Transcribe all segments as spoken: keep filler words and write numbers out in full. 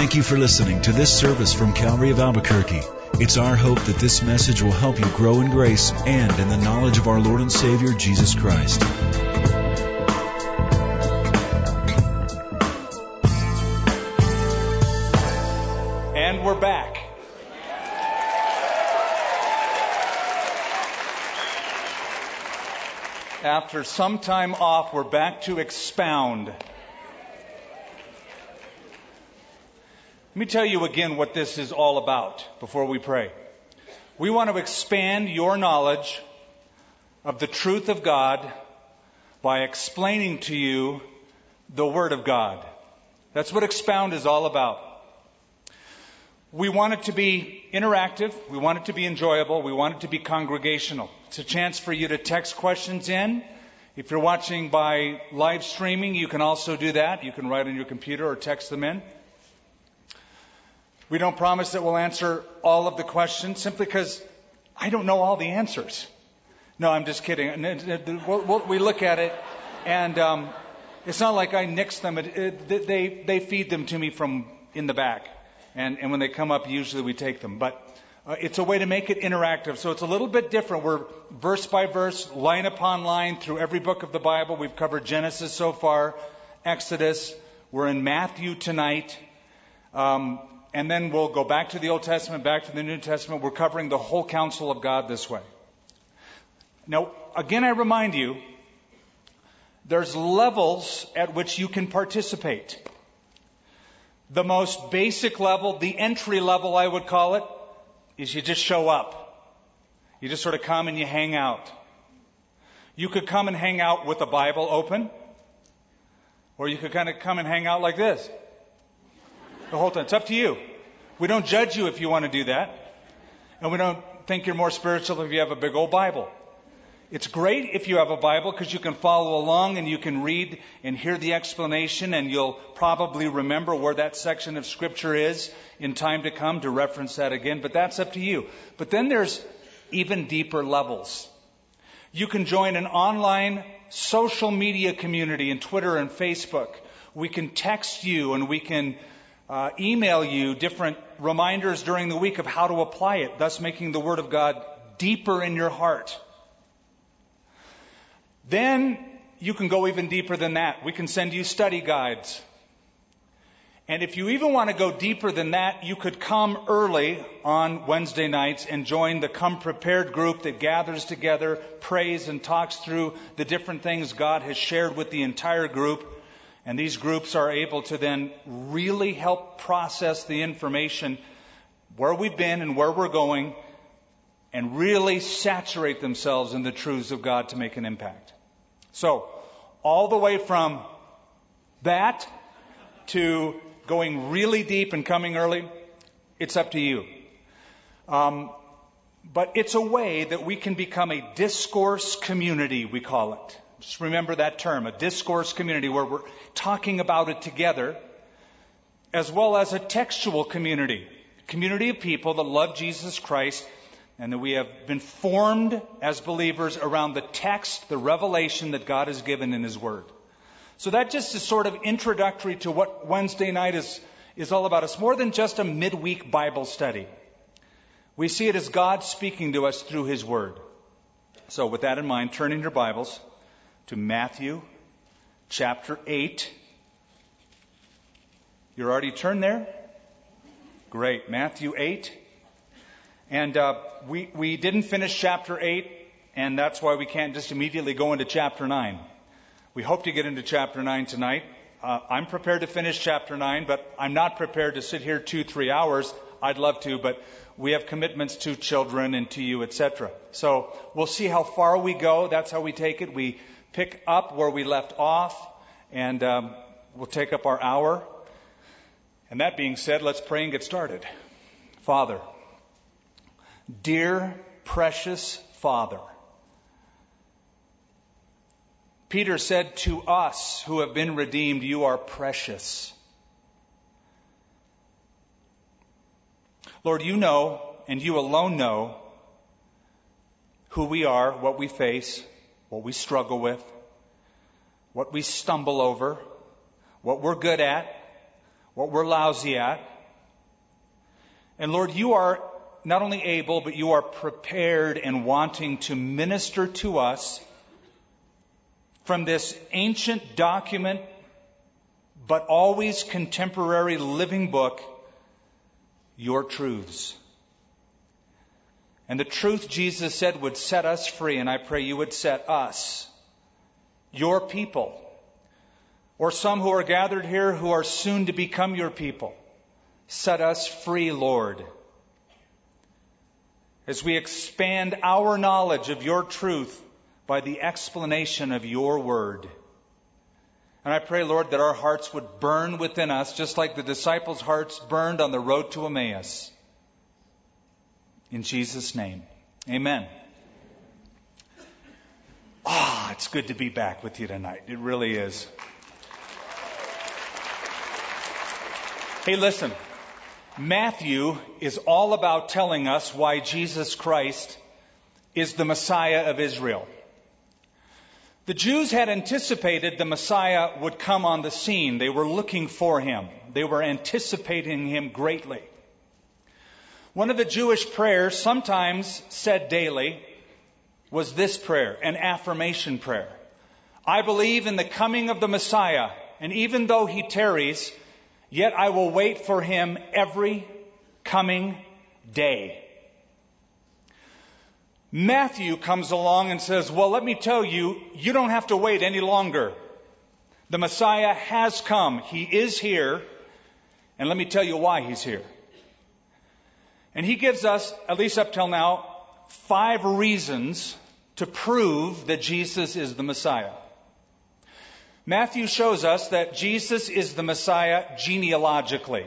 Thank you for listening to this service from Calvary of Albuquerque. It's our hope that this message will help you grow in grace and in the knowledge of our Lord and Savior, Jesus Christ. And we're back. After some time off, we're back to expound. Let me tell you again what this is all about before we pray. We want to expand your knowledge of the truth of God by explaining to you the Word of God. That's what expound is all about. We want it to be interactive. We want it to be enjoyable. We want it to be congregational. It's a chance for you to text questions in. If you're watching by live streaming, you can also do that. You can write on your computer or text them in. We don't promise that we'll answer all of the questions simply because I don't know all the answers. No, I'm just kidding. We look at it, and um, it's not like I nix them. It, it, they, they feed them to me from in the back. And, and when they come up, usually we take them. But uh, it's a way to make it interactive. So it's a little bit different. We're verse by verse, line upon line, through every book of the Bible. We've covered Genesis so far, Exodus. We're in Matthew tonight. Um... And then we'll go back to the Old Testament, back to the New Testament. We're covering the whole counsel of God this way. Now, again, I remind you, there's levels at which you can participate. The most basic level, the entry level, I would call it, is you just show up. You just sort of come and you hang out. You could come and hang out with the Bible open, or you could kind of come and hang out like this. The whole time. It's up to you. We don't judge you if you want to do that. And we don't think you're more spiritual if you have a big old Bible. It's great if you have a Bible because you can follow along and you can read and hear the explanation, and you'll probably remember where that section of Scripture is in time to come to reference that again. But that's up to you. But then there's even deeper levels. You can join an online social media community in Twitter and Facebook. We can text you and we can Uh, email you different reminders during the week of how to apply it, thus making the Word of God deeper in your heart. Then you can go even deeper than that. We can send you study guides. And if you even want to go deeper than that, you could come early on Wednesday nights and join the Come Prepared group that gathers together, prays, and talks through the different things God has shared with the entire group. And these groups are able to then really help process the information, where we've been and where we're going, and really saturate themselves in the truths of God to make an impact. So, all the way from that to going really deep and coming early, it's up to you. Um, but it's a way that we can become a discourse community, we call it. Just remember that term, a discourse community, where we're talking about it together, as well as a textual community, a community of people that love Jesus Christ and that we have been formed as believers around the text, the revelation that God has given in His Word. So that just is sort of introductory to what Wednesday night is, is all about. It's more than just a midweek Bible study. We see it as God speaking to us through His Word. So with that in mind, turn in your Bibles to Matthew chapter eight. You're already turned there? Great. Matthew eight. And uh, we, we didn't finish chapter eight, and that's why we can't just immediately go into chapter nine. We hope to get into chapter nine tonight. Uh, I'm prepared to finish chapter nine, but I'm not prepared to sit here two, three hours. I'd love to, but we have commitments to children and to you, et cetera. So we'll see how far we go. That's how we take it. We pick up where we left off, and um, we'll take up our hour. And that being said, let's pray and get started. Father, dear precious Father, Peter said, to us who have been redeemed, you are precious. Lord, you know, and you alone know who we are, what we face, what we struggle with, what we stumble over, what we're good at, what we're lousy at. And Lord, you are not only able, but you are prepared and wanting to minister to us from this ancient document, but always contemporary living book, your truths. And the truth, Jesus said, would set us free. And I pray you would set us, your people, or some who are gathered here who are soon to become your people. Set us free, Lord, as we expand our knowledge of your truth by the explanation of your word. And I pray, Lord, that our hearts would burn within us, just like the disciples' hearts burned on the road to Emmaus. In Jesus' name, amen. Ah, it's good to be back with you tonight. It really is. Hey, listen. Matthew is all about telling us why Jesus Christ is the Messiah of Israel. The Jews had anticipated the Messiah would come on the scene. They were looking for him. They were anticipating him greatly. One of the Jewish prayers, sometimes said daily, was this prayer, an affirmation prayer. I believe in the coming of the Messiah, and even though he tarries, yet I will wait for him every coming day. Matthew comes along and says, well, let me tell you, you don't have to wait any longer. The Messiah has come. He is here. And let me tell you why he's here. And he gives us, at least up till now, five reasons to prove that Jesus is the Messiah. Matthew shows us that Jesus is the Messiah genealogically,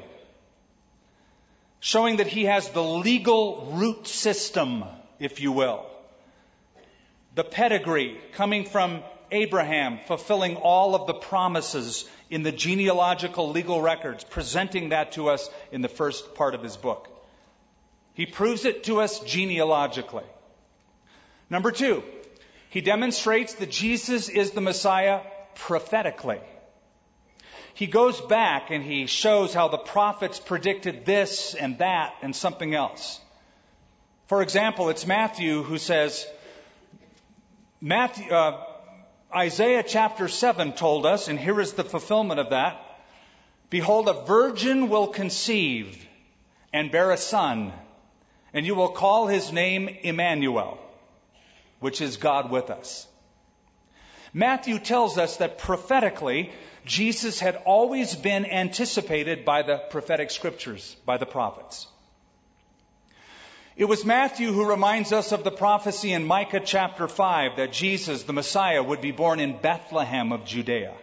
showing that he has the legal root system, if you will. The pedigree coming from Abraham, fulfilling all of the promises in the genealogical legal records, presenting that to us in the first part of his book. He proves it to us genealogically. Number two, he demonstrates that Jesus is the Messiah prophetically. He goes back and he shows how the prophets predicted this and that and something else. For example, it's Matthew who says, Matthew, uh, Isaiah chapter seven told us, and here is the fulfillment of that, behold, a virgin will conceive and bear a son, and you will call his name Emmanuel, which is God with us. Matthew tells us that prophetically, Jesus had always been anticipated by the prophetic scriptures, by the prophets. It was Matthew who reminds us of the prophecy in Micah chapter five that Jesus, the Messiah, would be born in Bethlehem of Judea.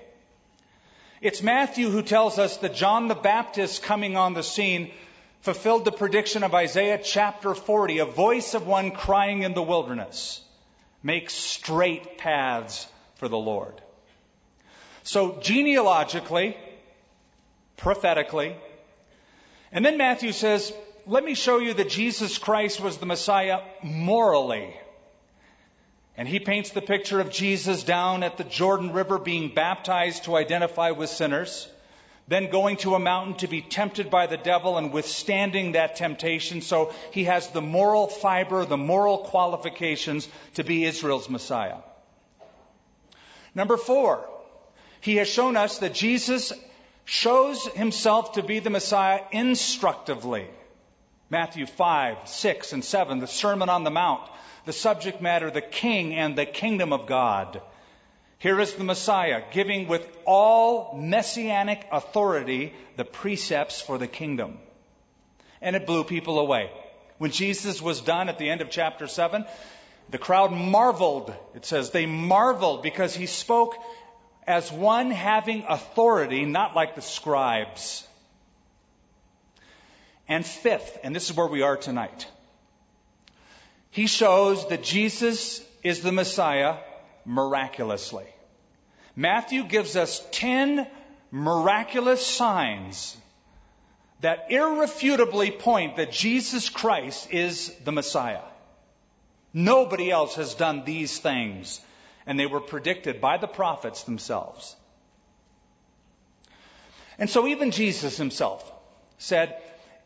It's Matthew who tells us that John the Baptist coming on the scene fulfilled the prediction of Isaiah chapter forty, a voice of one crying in the wilderness, make straight paths for the Lord. So genealogically, prophetically, and then Matthew says, let me show you that Jesus Christ was the Messiah morally. And he paints the picture of Jesus down at the Jordan River being baptized to identify with sinners, then going to a mountain to be tempted by the devil and withstanding that temptation. So he has the moral fiber, the moral qualifications to be Israel's Messiah. Number four, he has shown us that Jesus shows himself to be the Messiah instructively. Matthew five, six, and seven, the Sermon on the Mount, the subject matter, the King and the Kingdom of God. Here is the Messiah giving with all messianic authority the precepts for the kingdom. And it blew people away. When Jesus was done at the end of chapter seven, the crowd marveled. It says they marveled because he spoke as one having authority, not like the scribes. And fifth, and this is where we are tonight, he shows that Jesus is the Messiah miraculously. Matthew gives us ten miraculous signs that irrefutably point that Jesus Christ is the Messiah. Nobody else has done these things, and they were predicted by the prophets themselves. And so even Jesus himself said,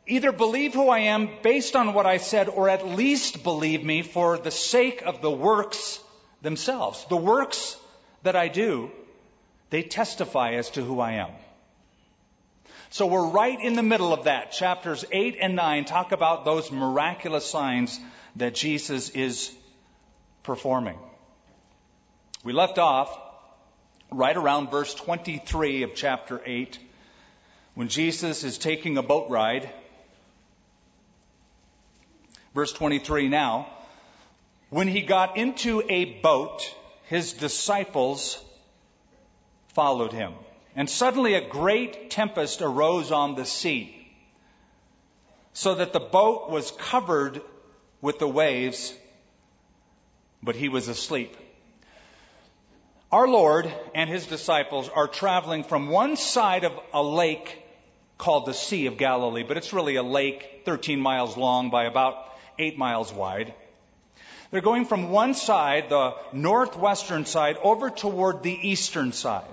either believe who I am based on what I said, or at least believe me for the sake of the works themselves. The works that I do, they testify as to who I am. So we're right in the middle of that. Chapters eight and nine talk about those miraculous signs that Jesus is performing. We left off right around verse twenty-three of chapter eight, when Jesus is taking a boat ride. Verse twenty-three now. When he got into a boat, his disciples followed him. And suddenly a great tempest arose on the sea, so that the boat was covered with the waves, but he was asleep. Our Lord and his disciples are traveling from one side of a lake called the Sea of Galilee, but it's really a lake thirteen miles long by about eight miles wide. They're going from one side, the northwestern side, over toward the eastern side.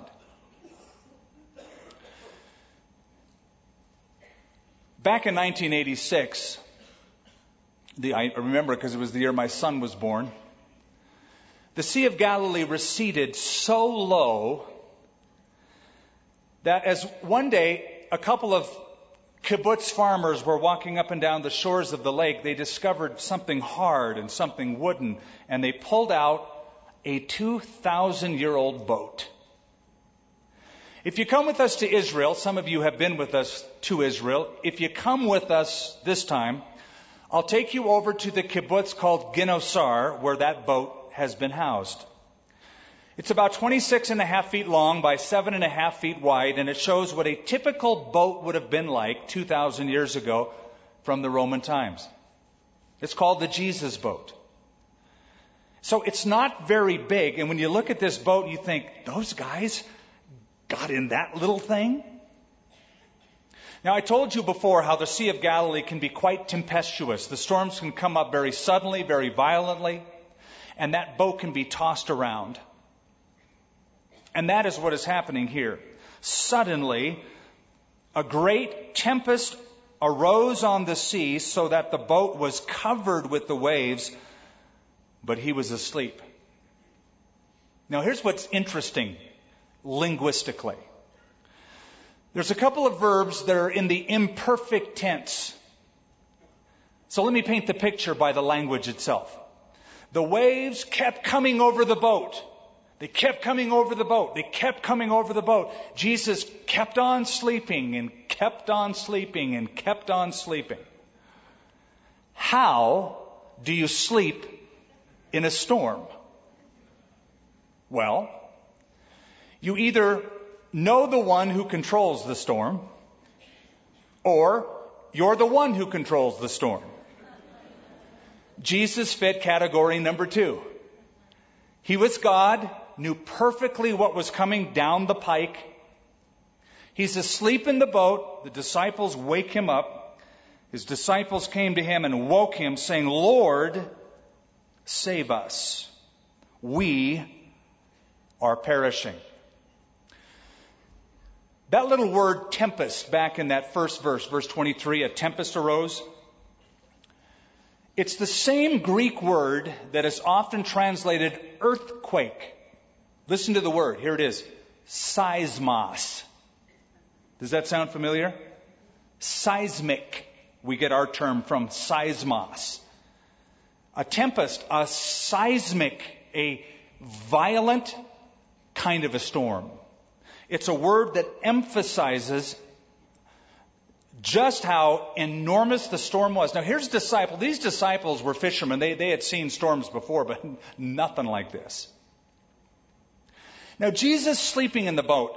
Back in nineteen eighty-six, the, I remember because it was the year my son was born, the Sea of Galilee receded so low that as one day a couple of kibbutz farmers were walking up and down the shores of the lake, they discovered something hard and something wooden, and they pulled out a two thousand year old boat. If you come with us to Israel, some of you have been with us to Israel. If you come with us this time, I'll take you over to the kibbutz called Ginosar, where that boat has been housed. It's about twenty-six and a half feet long by seven and a half feet wide, and it shows what a typical boat would have been like two thousand years ago from the Roman times. It's called the Jesus boat. So it's not very big, and when you look at this boat, you think, those guys got in that little thing? Now, I told you before how the Sea of Galilee can be quite tempestuous. The storms can come up very suddenly, very violently, and that boat can be tossed around. And that is what is happening here. Suddenly, a great tempest arose on the sea so that the boat was covered with the waves, but he was asleep. Now, here's what's interesting linguistically. There's a couple of verbs that are in the imperfect tense. So let me paint the picture by the language itself. The waves kept coming over the boat. They kept coming over the boat. They kept coming over the boat. Jesus kept on sleeping and kept on sleeping and kept on sleeping. How do you sleep in a storm? Well, you either know the one who controls the storm, or you're the one who controls the storm. Jesus fit category number two. He was God, knew perfectly what was coming down the pike. He's asleep in the boat. The disciples wake him up. His disciples came to him and woke him, saying, Lord, save us. We are perishing. That little word tempest back in that first verse, verse twenty-three, a tempest arose. It's the same Greek word that is often translated earthquake. Listen to the word. Here it is. Seismos. Does that sound familiar? Seismic. We get our term from seismos. A tempest, a seismic, a violent kind of a storm. It's a word that emphasizes just how enormous the storm was. Now, here's disciple. These disciples were fishermen. They, they had seen storms before, but nothing like this. Now, Jesus sleeping in the boat,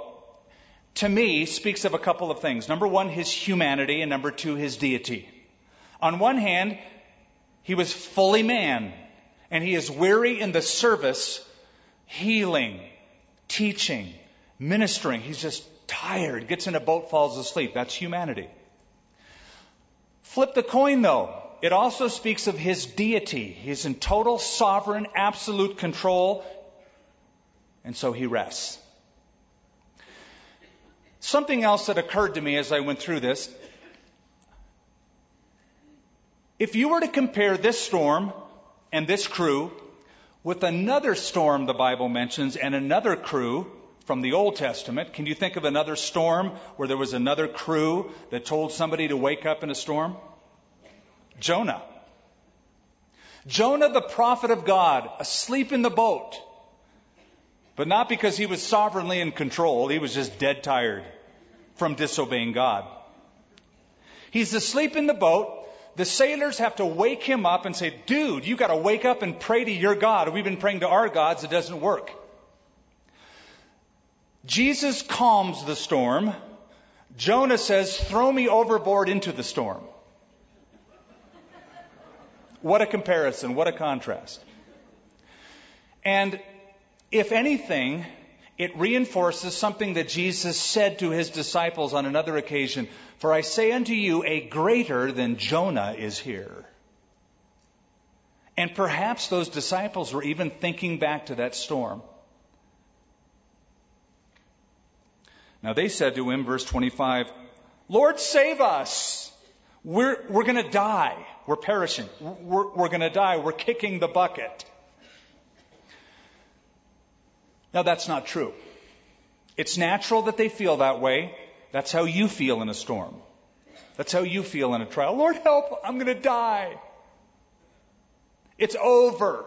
to me, speaks of a couple of things. Number one, his humanity, and number two, his deity. On one hand, he was fully man, and he is weary in the service, healing, teaching, ministering. He's just tired, gets in a boat, falls asleep. That's humanity. Flip the coin, though. It also speaks of his deity. He's in total sovereign, absolute control, and so he rests. Something else that occurred to me as I went through this. If you were to compare this storm and this crew with another storm the Bible mentions and another crew from the Old Testament, can you think of another storm where there was another crew that told somebody to wake up in a storm? Jonah. Jonah, the prophet of God, asleep in the boat. But not because he was sovereignly in control. He was just dead tired from disobeying God. He's asleep in the boat. The sailors have to wake him up and say, dude, you got to wake up and pray to your God. We've been praying to our gods. It doesn't work. Jesus calms the storm. Jonah says, throw me overboard into the storm. What a comparison. What a contrast. And if anything, it reinforces something that Jesus said to his disciples on another occasion. For I say unto you, a greater than Jonah is here. And perhaps those disciples were even thinking back to that storm. Now they said to him, verse twenty-five, Lord, save us. We're, we're going to die. We're perishing. We're, we're going to die. We're kicking the bucket. Now, that's not true. It's natural that they feel that way. That's how you feel in a storm. That's how you feel in a trial. Lord, help, I'm going to die. It's over.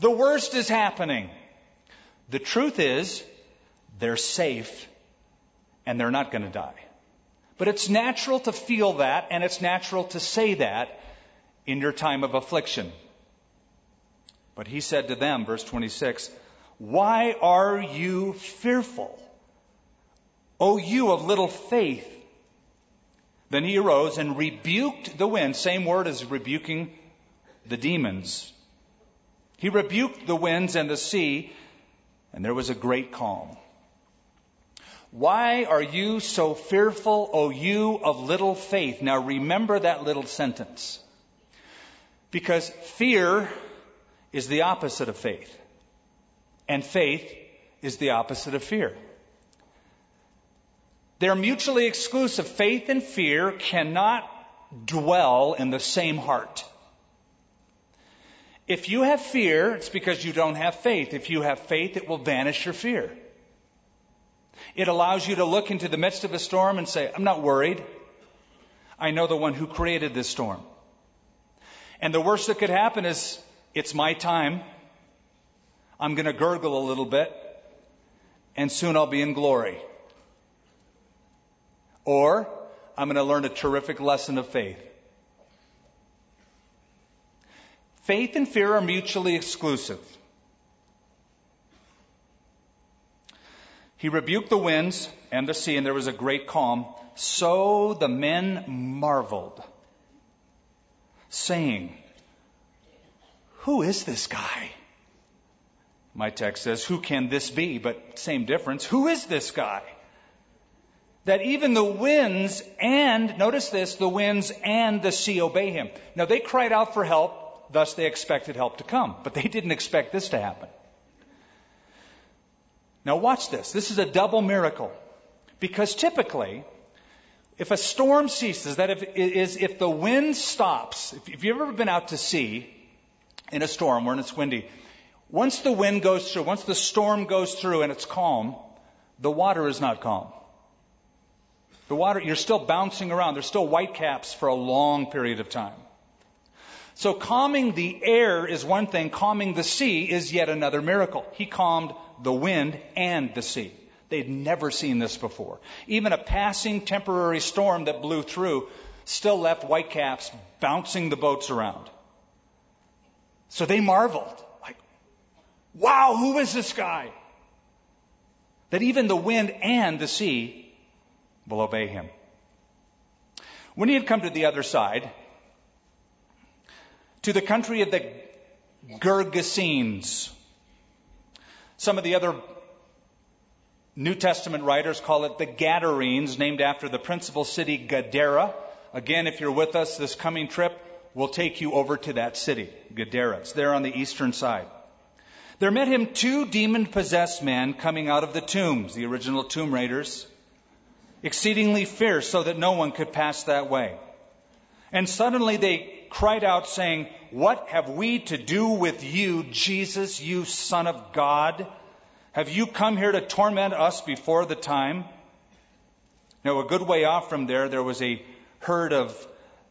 The worst is happening. The truth is, they're safe and they're not going to die. But it's natural to feel that, and it's natural to say that in your time of affliction. But he said to them, verse twenty-six, why are you fearful, O you of little faith? Then he arose and rebuked the wind. Same word as rebuking the demons. He rebuked the winds and the sea, and there was a great calm. Why are you so fearful, O you of little faith? Now remember that little sentence. Because fear is the opposite of faith. And faith is the opposite of fear. They're mutually exclusive. Faith and fear cannot dwell in the same heart. If you have fear, it's because you don't have faith. If you have faith, it will banish your fear. It allows you to look into the midst of a storm and say, I'm not worried. I know the one who created this storm. And the worst that could happen is, it's my time. I'm going to gurgle a little bit, and soon I'll be in glory. Or, I'm going to learn a terrific lesson of faith. Faith and fear are mutually exclusive. He rebuked the winds and the sea, and there was a great calm. So the men marveled, saying, who is this guy? My text says, who can this be? But same difference. Who is this guy? That even the winds and, notice this, the winds and the sea obey him. Now they cried out for help, thus they expected help to come. But they didn't expect this to happen. Now watch this. This is a double miracle. Because typically, if a storm ceases, that is if the wind stops. If you've ever been out to sea in a storm when it's windy, once the wind goes through, once the storm goes through and it's calm, the water is not calm. The water, you're still bouncing around. There's still white caps for a long period of time. So calming the air is one thing. Calming the sea is yet another miracle. He calmed the wind and the sea. They'd never seen this before. Even a passing temporary storm that blew through still left white caps bouncing the boats around. So they marveled. Wow, who is this guy? That even the wind and the sea will obey him. When he had come to the other side, to the country of the Gergesenes, some of the other New Testament writers call it the Gadarenes, named after the principal city Gadara. Again, if you're with us this coming trip, we'll take you over to that city, Gadara. It's there on the eastern side. There met him two demon-possessed men coming out of the tombs, the original tomb raiders, exceedingly fierce, so that no one could pass that way. And suddenly they cried out, saying, "What have we to do with you, Jesus, you Son of God? Have you come here to torment us before the time?" Now, a good way off from there, there was a herd of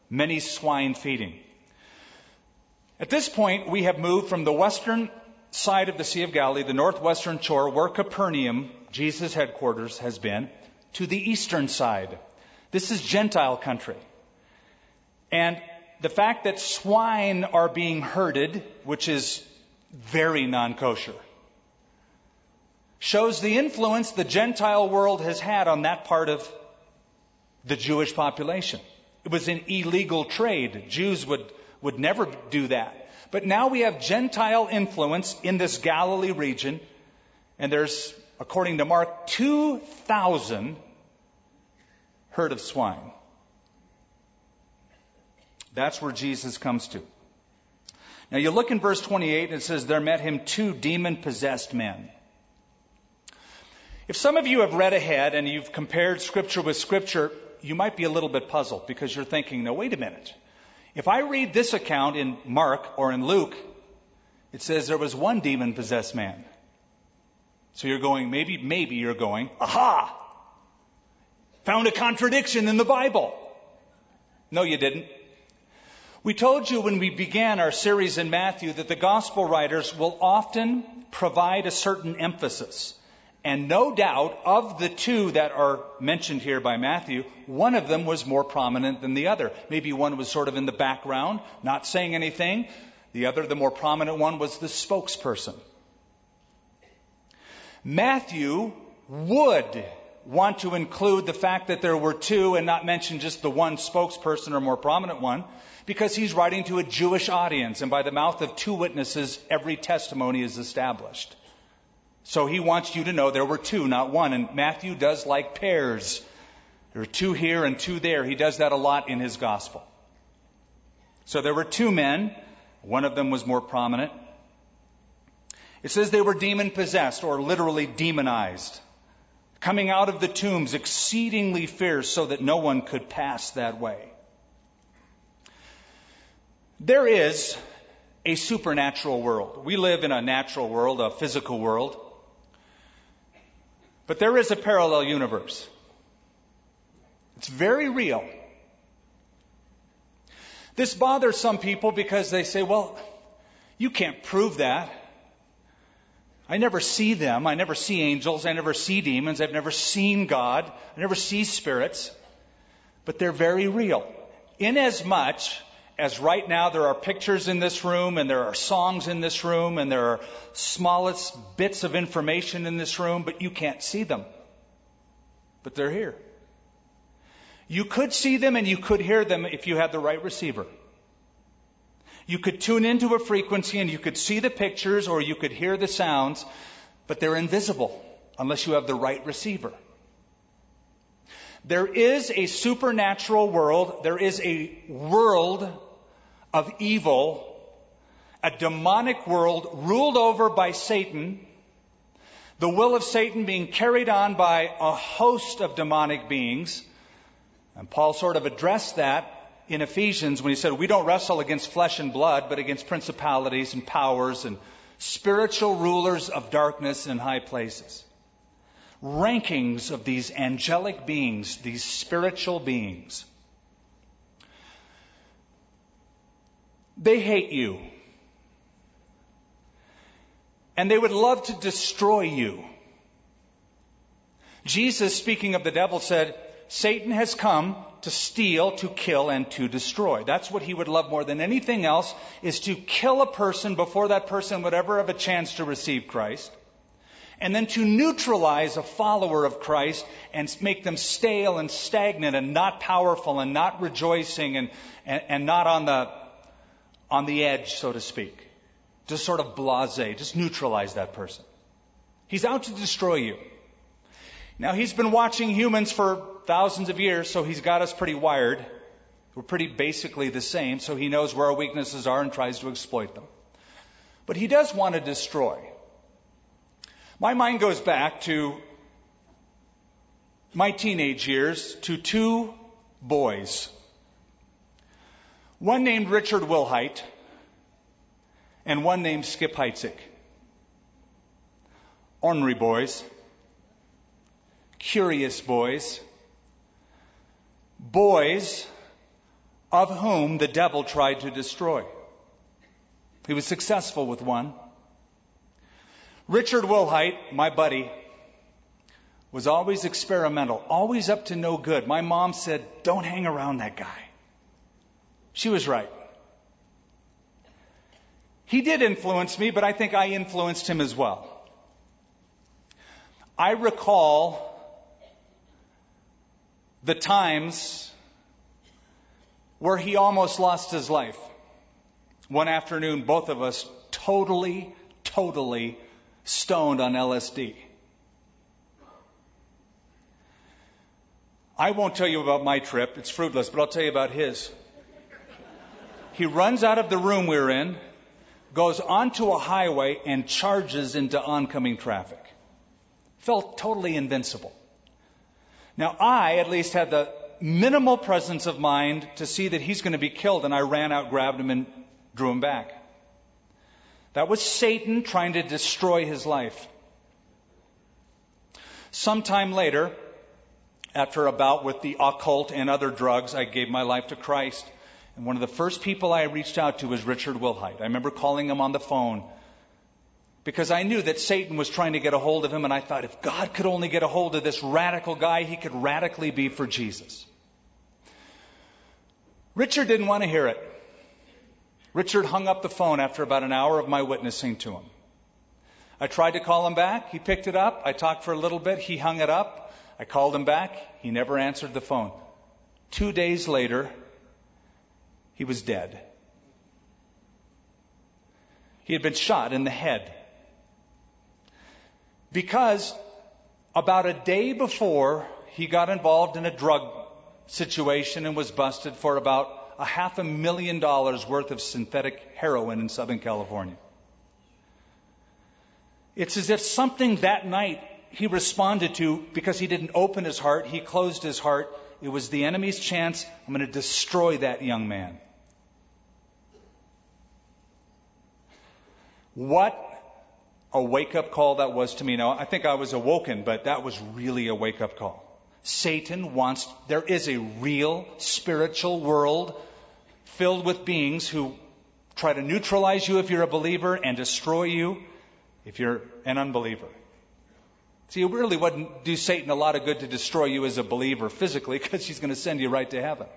many swine feeding. At this point, we have moved from the western side of the Sea of Galilee, the northwestern shore, where Capernaum, Jesus' headquarters, has been, to the eastern side. This is Gentile country. And the fact that swine are being herded, which is very non-kosher, shows the influence the Gentile world has had on that part of the Jewish population. It was an illegal trade. Jews would, would never do that. But now we have Gentile influence in this Galilee region, and there's, according to Mark, two thousand herd of swine. That's where Jesus comes to. Now you look in verse twenty-eight, and it says, "There met him two demon-possessed men." If some of you have read ahead and you've compared Scripture with Scripture, you might be a little bit puzzled, because you're thinking, "No, wait a minute. If I read this account in Mark or in Luke, it says there was one demon-possessed man." So you're going, maybe, maybe you're going, "Aha! Found a contradiction in the Bible." No, you didn't. We told you when we began our series in Matthew that the gospel writers will often provide a certain emphasis. And no doubt, of the two that are mentioned here by Matthew, one of them was more prominent than the other. Maybe one was sort of in the background, not saying anything. The other, the more prominent one, was the spokesperson. Matthew would want to include the fact that there were two and not mention just the one spokesperson or more prominent one, because he's writing to a Jewish audience, and by the mouth of two witnesses, every testimony is established. So he wants you to know there were two, not one. And Matthew does like pairs. There are two here and two there. He does that a lot in his gospel. So there were two men. One of them was more prominent. It says they were demon-possessed, or literally demonized, coming out of the tombs exceedingly fierce, so that no one could pass that way. There is a supernatural world. We live in a natural world, a physical world. But there is a parallel universe. It's very real. This bothers some people, because they say, "Well, you can't prove that. I never see them. I never see angels. I never see demons. I've never seen God. I never see spirits." But they're very real. Inasmuch as right now there are pictures in this room, and there are songs in this room, and there are smallest bits of information in this room, but you can't see them. But they're here. You could see them and you could hear them if you had the right receiver. You could tune into a frequency and you could see the pictures, or you could hear the sounds, but they're invisible unless you have the right receiver. There is a supernatural world. There is a world of evil, a demonic world ruled over by Satan, the will of Satan being carried on by a host of demonic beings. And Paul sort of addressed that in Ephesians when he said, "We don't wrestle against flesh and blood, but against principalities and powers and spiritual rulers of darkness in high places." Rankings of these angelic beings, these spiritual beings. They hate you. And they would love to destroy you. Jesus, speaking of the devil, said, "Satan has come to steal, to kill, and to destroy." That's what he would love more than anything else, is to kill a person before that person would ever have a chance to receive Christ, and then to neutralize a follower of Christ and make them stale and stagnant and not powerful and not rejoicing and, and, and not on the, on the edge, so to speak. Just sort of blasé, just neutralize that person. He's out to destroy you. Now, he's been watching humans for thousands of years, so he's got us pretty wired. We're pretty basically the same, so he knows where our weaknesses are and tries to exploit them. But he does want to destroy. My mind goes back to my teenage years to two boys. One named Richard Wilhite and one named Skip Heitzig. Ornery boys, curious boys, boys of whom the devil tried to destroy. He was successful with one. Richard Wilhite, my buddy, was always experimental, always up to no good. My mom said, "Don't hang around that guy." She was right. He did influence me, but I think I influenced him as well. I recall the times where he almost lost his life. One afternoon, both of us totally, totally stoned on L S D. I won't tell you about my trip. It's fruitless, but I'll tell you about his. He runs out of the room we were in, goes onto a highway, and charges into oncoming traffic. Felt totally invincible. Now, I at least had the minimal presence of mind to see that he's going to be killed, and I ran out, grabbed him, and drew him back. That was Satan trying to destroy his life. Sometime later, after a bout with the occult and other drugs, I gave my life to Christ. And one of the first people I reached out to was Richard Wilhite. I remember calling him on the phone because I knew that Satan was trying to get a hold of him, and I thought if God could only get a hold of this radical guy, he could radically be for Jesus. Richard didn't want to hear it. Richard hung up the phone after about an hour of my witnessing to him. I tried to call him back. He picked it up. I talked for a little bit. He hung it up. I called him back. He never answered the phone. Two days later, he was dead. He had been shot in the head. Because about a day before, he got involved in a drug situation and was busted for about a half a million dollars worth of synthetic heroin in Southern California. It's as if something that night he responded to, because he didn't open his heart, he closed his heart. It was the enemy's chance. I'm going to destroy that young man. What a wake-up call that was to me. Now, I think I was awoken, but that was really a wake-up call. Satan wants, there is a real spiritual world filled with beings who try to neutralize you if you're a believer and destroy you if you're an unbeliever. See, it really wouldn't do Satan a lot of good to destroy you as a believer physically, because he's going to send you right to heaven.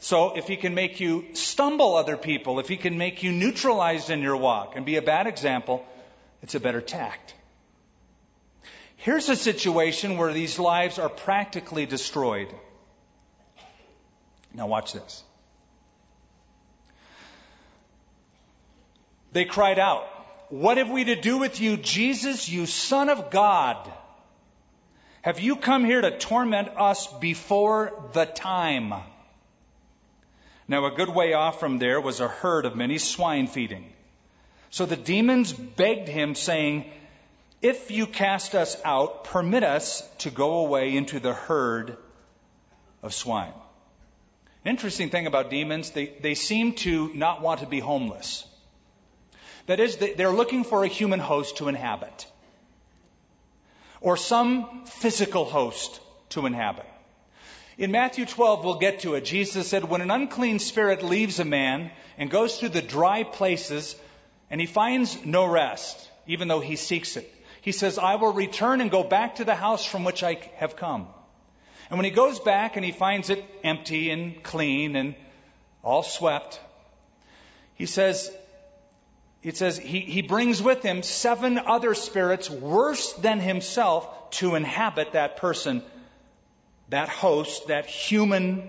So if he can make you stumble other people, if he can make you neutralized in your walk and be a bad example, it's a better tact. Here's a situation where these lives are practically destroyed. Now watch this. They cried out, "What have we to do with you, Jesus, you Son of God? Have you come here to torment us before the time?" Now, a good way off from there was a herd of many swine feeding. So the demons begged him, saying, "If you cast us out, permit us to go away into the herd of swine." An interesting thing about demons, they, they seem to not want to be homeless. That is, they're looking for a human host to inhabit, or some physical host to inhabit. In Matthew twelve, we'll get to it. Jesus said, when an unclean spirit leaves a man and goes through the dry places, and he finds no rest, even though he seeks it, he says, "I will return and go back to the house from which I have come." And when he goes back and he finds it empty and clean and all swept, he says, It says he, he brings with him seven other spirits worse than himself to inhabit that person, that host, that human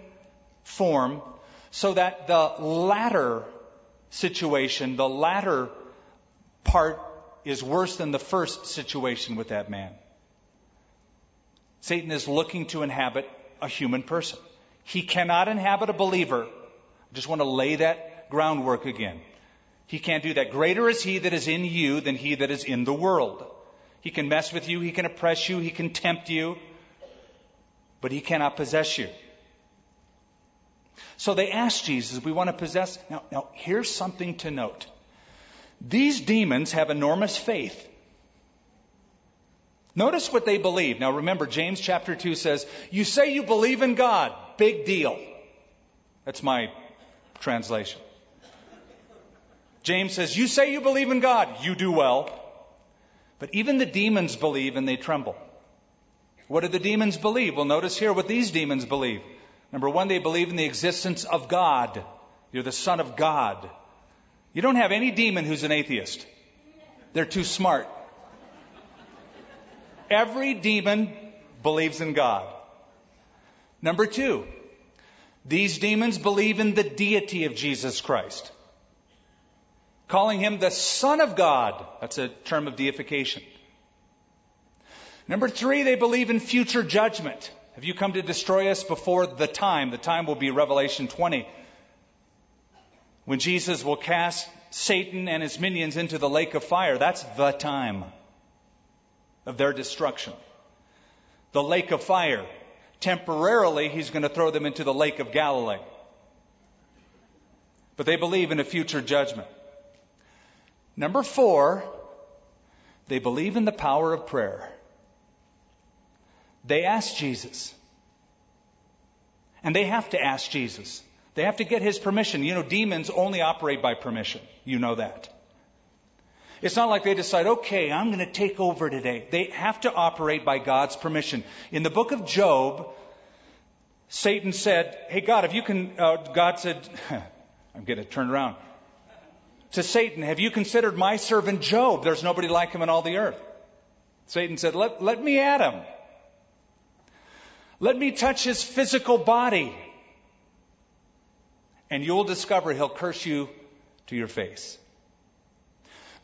form, so that the latter situation, the latter part is worse than the first situation with that man. Satan is looking to inhabit a human person. He cannot inhabit a believer. I just want to lay that groundwork again. He can't do that. Greater is he that is in you than he that is in the world. He can mess with you. He can oppress you. He can tempt you. But he cannot possess you. So they asked Jesus, we want to possess. Now, now here's something to note. These demons have enormous faith. Notice what they believe. Now remember, James chapter two says, you say you believe in God. Big deal. That's my translation. James says, you say you believe in God. You do well. But even the demons believe and they tremble. What do the demons believe? Well, notice here what these demons believe. Number one, they believe in the existence of God. You're the Son of God. You don't have any demon who's an atheist. They're too smart. Every demon believes in God. Number two, these demons believe in the deity of Jesus Christ. Calling him the Son of God. That's a term of deification. Number three, they believe in future judgment. Have you come to destroy us before the time? The time will be Revelation twenty, when Jesus will cast Satan and his minions into the lake of fire. That's the time of their destruction. The lake of fire. Temporarily, he's going to throw them into the lake of Galilee. But they believe in a future judgment. Number four, they believe in the power of prayer. They ask Jesus. And they have to ask Jesus. They have to get his permission. You know, demons only operate by permission. You know that. It's not like they decide, okay, I'm going to take over today. They have to operate by God's permission. In the book of Job, Satan said, hey, God, if you can, uh, God said, I'm going to turn around. To Satan, have you considered my servant Job? There's nobody like him in all the earth. Satan said, let, let me at him. Let me touch his physical body. And you'll discover he'll curse you to your face.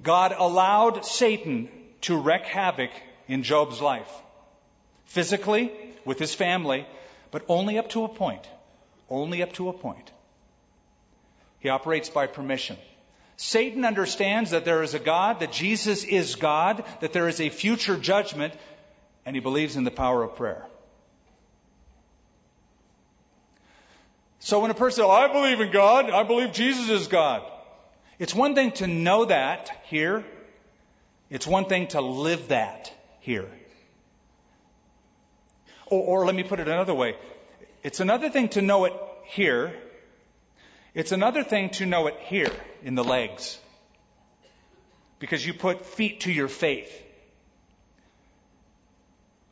God allowed Satan to wreak havoc in Job's life. Physically, with his family, but only up to a point. Only up to a point. He operates by permission. Satan understands that there is a God, that Jesus is God, that there is a future judgment, and he believes in the power of prayer. So when a person says, I believe in God, I believe Jesus is God. It's one thing to know that here. It's one thing to live that here. Or, or let me put it another way. It's another thing to know it here. It's another thing to know it here in the legs. Because you put feet to your faith.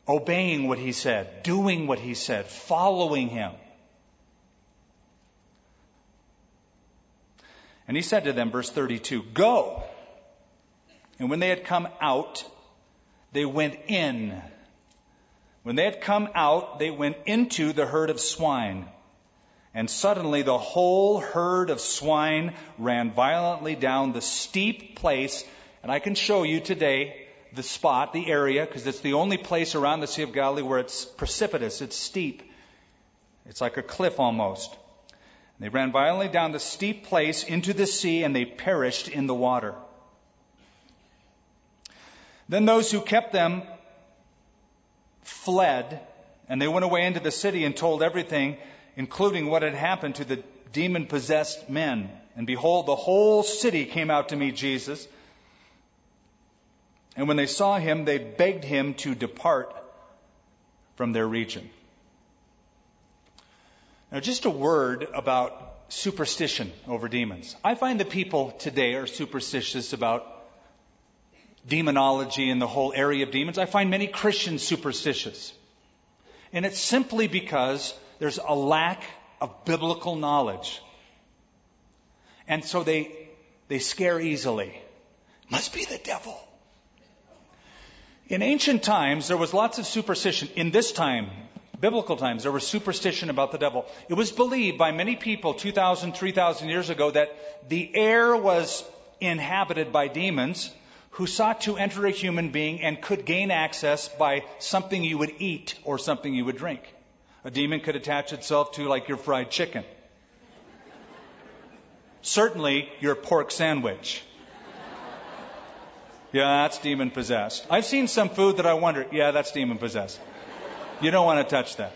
Obeying what he said. Doing what he said. Following him. And he said to them, verse thirty-two, go. And when they had come out, they went in. When they had come out, they went into the herd of swine. And suddenly the whole herd of swine ran violently down the steep place. And I can show you today the spot, the area, because it's the only place around the Sea of Galilee where it's precipitous, it's steep. It's like a cliff almost. They ran violently down the steep place into the sea, and they perished in the water. Then those who kept them fled, and they went away into the city and told everything, including what had happened to the demon-possessed men. And behold, the whole city came out to meet Jesus. And when they saw him, they begged him to depart from their region. Now, just a word about superstition over demons. I find that people today are superstitious about demonology and the whole area of demons. I find many Christians superstitious. And it's simply because there's a lack of biblical knowledge. And so they they scare easily. Must be the devil. In ancient times, there was lots of superstition. In this time, biblical times, there was superstition about the devil. It was believed by many people two thousand, three thousand years ago that the air was inhabited by demons who sought to enter a human being and could gain access by something you would eat or something you would drink. A demon could attach itself to, like, your fried chicken. Certainly your pork sandwich. Yeah, that's demon-possessed. I've seen some food that I wonder, yeah, that's demon-possessed. You don't want to touch that.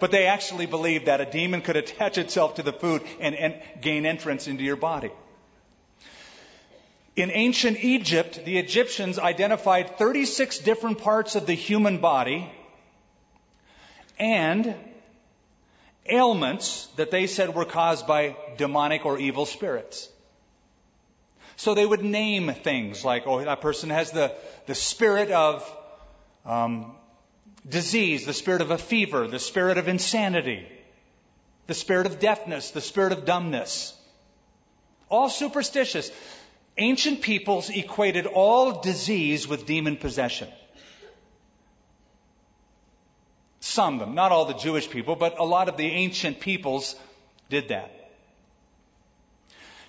But they actually believed that a demon could attach itself to the food and, and gain entrance into your body. In ancient Egypt, the Egyptians identified thirty-six different parts of the human body and ailments that they said were caused by demonic or evil spirits. So they would name things like, oh, that person has the, the spirit of um, disease, the spirit of a fever, the spirit of insanity, the spirit of deafness, the spirit of dumbness. All superstitious. Ancient peoples equated all disease with demon possession. Some of them, not all the Jewish people, but a lot of the ancient peoples did that.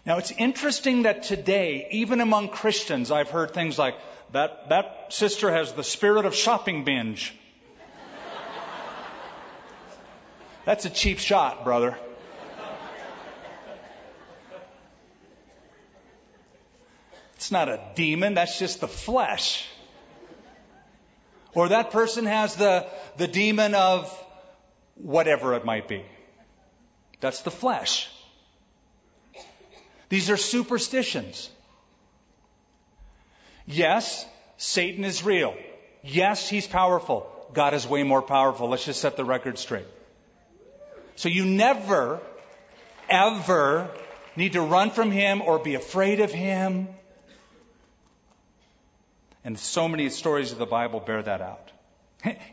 Now, it's interesting that today, even among Christians, I've heard things like, that, that sister has the spirit of shopping binge. That's a cheap shot, brother. It's not a demon, that's just the flesh. Or that person has the, the demon of whatever it might be. That's the flesh. These are superstitions. Yes, Satan is real. Yes, he's powerful. God is way more powerful. Let's just set the record straight. So you never, ever need to run from him or be afraid of him. And so many stories of the Bible bear that out.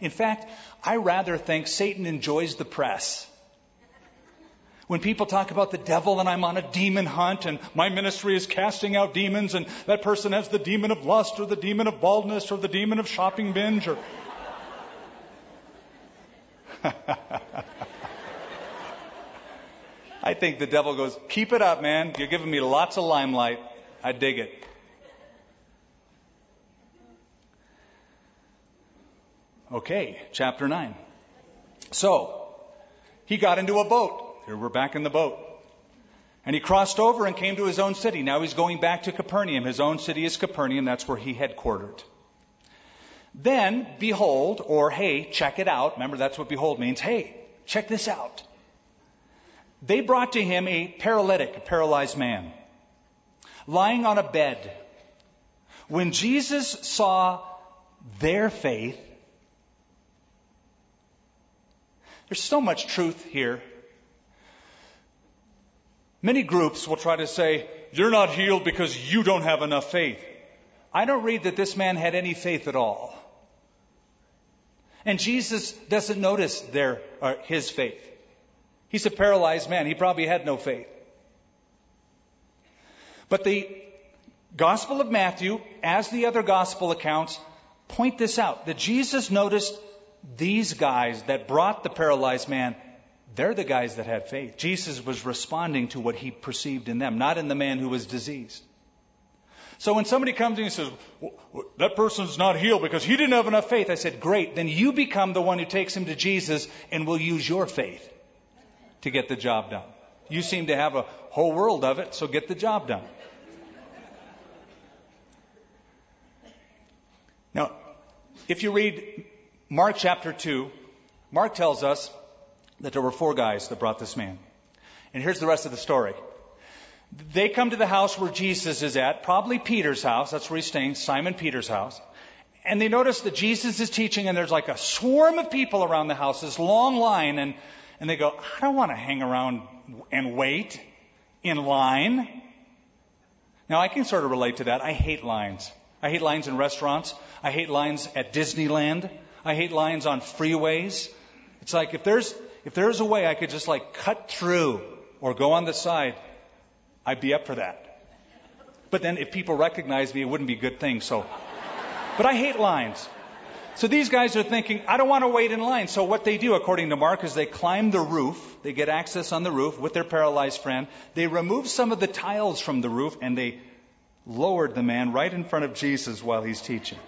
In fact, I rather think Satan enjoys the press. When people talk about the devil and I'm on a demon hunt and my ministry is casting out demons and that person has the demon of lust or the demon of baldness or the demon of shopping binge or... I think the devil goes, keep it up, man. You're giving me lots of limelight. I dig it. Okay, chapter nine. So, he got into a boat. Here we're back in the boat. And he crossed over and came to his own city. Now he's going back to Capernaum. His own city is Capernaum. That's where he headquartered. Then, behold, or hey, check it out. Remember, that's what behold means. Hey, check this out. They brought to him a paralytic, a paralyzed man, lying on a bed. When Jesus saw their faith, there's so much truth here. Many groups will try to say, you're not healed because you don't have enough faith. I don't read that this man had any faith at all. And Jesus doesn't notice their or his faith. He's a paralyzed man. He probably had no faith. But the Gospel of Matthew, as the other Gospel accounts, point this out, that Jesus noticed these guys that brought the paralyzed man, they're the guys that had faith. Jesus was responding to what he perceived in them, not in the man who was diseased. So when somebody comes in and says, well, that person's not healed because he didn't have enough faith, I said, great, then you become the one who takes him to Jesus and will use your faith to get the job done. You seem to have a whole world of it, so get the job done. Now, if you read Mark chapter two, Mark tells us that there were four guys that brought this man. And here's the rest of the story. They come to the house where Jesus is at, probably Peter's house. That's where he's staying, Simon Peter's house. And they notice that Jesus is teaching and there's like a swarm of people around the house, this long line. And, and they go, I don't want to hang around and wait in line. Now, I can sort of relate to that. I hate lines. I hate lines in restaurants. I hate lines at Disneyland. I hate lines on freeways. It's like if there's if there's a way I could just like cut through or go on the side, I'd be up for that. But then if people recognize me, it wouldn't be a good thing. So, but I hate lines. So these guys are thinking, I don't want to wait in line. So what they do, according to Mark, is they climb the roof. They get access on the roof with their paralyzed friend. They remove some of the tiles from the roof and they lowered the man right in front of Jesus while he's teaching.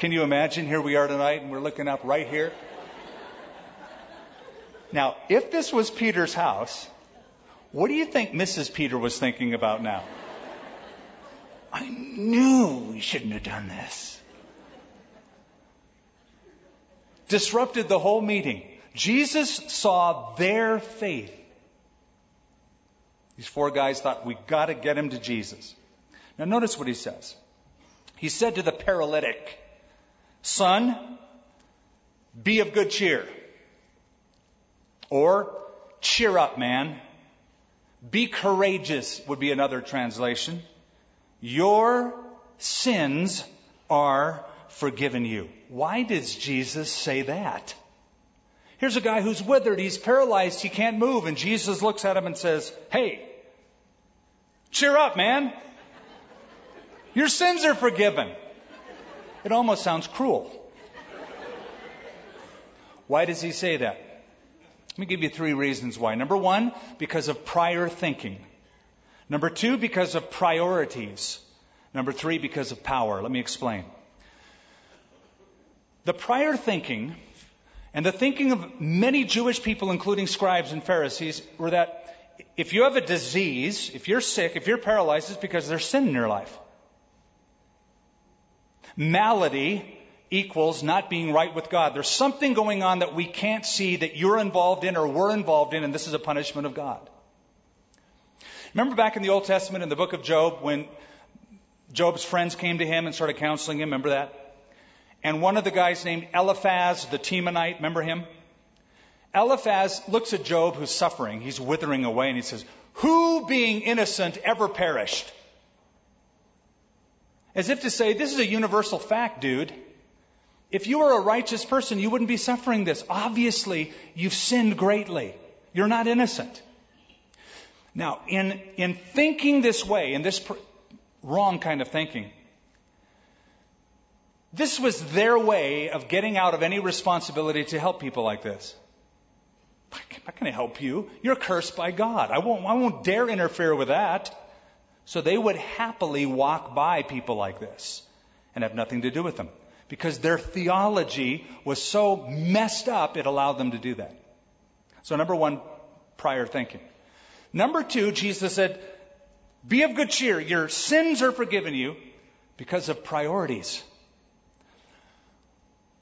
Can you imagine? Here we are tonight, and we're looking up right here. Now, if this was Peter's house, what do you think Missus Peter was thinking about now? I knew we shouldn't have done this. Disrupted the whole meeting. Jesus saw their faith. These four guys thought, we got to get him to Jesus. Now notice what he says. He said to the paralytic, son, be of good cheer. Or, cheer up, man. Be courageous would be another translation. Your sins are forgiven you. Why does Jesus say that? Here's a guy who's withered, he's paralyzed, he can't move, and Jesus looks at him and says, hey, cheer up, man. Your sins are forgiven. It almost sounds cruel. Why does he say that? Let me give you three reasons why. Number one, because of prior thinking. Number two, because of priorities. Number three, because of power. Let me explain. The prior thinking and the thinking of many Jewish people, including scribes and Pharisees, were that if you have a disease, if you're sick, if you're paralyzed, it's because there's sin in your life. Malady equals not being right with God. There's something going on that we can't see that you're involved in or we're involved in, and this is a punishment of God. Remember back in the Old Testament in the book of Job when Job's friends came to him and started counseling him? Remember that? And one of the guys named Eliphaz, the Temanite, remember him? Eliphaz looks at Job who's suffering. He's withering away and he says, who being innocent ever perished? As if to say, this is a universal fact, dude. If you were a righteous person, you wouldn't be suffering this. Obviously, you've sinned greatly. You're not innocent. Now, in, in thinking this way, in this pr- wrong kind of thinking, this was their way of getting out of any responsibility to help people like this. I'm not going to help you. You're cursed by God. I won't, I won't dare interfere with that. So they would happily walk by people like this and have nothing to do with them because their theology was so messed up it allowed them to do that. So number one, prior thinking. Number two, Jesus said, be of good cheer. Your sins are forgiven you because of priorities.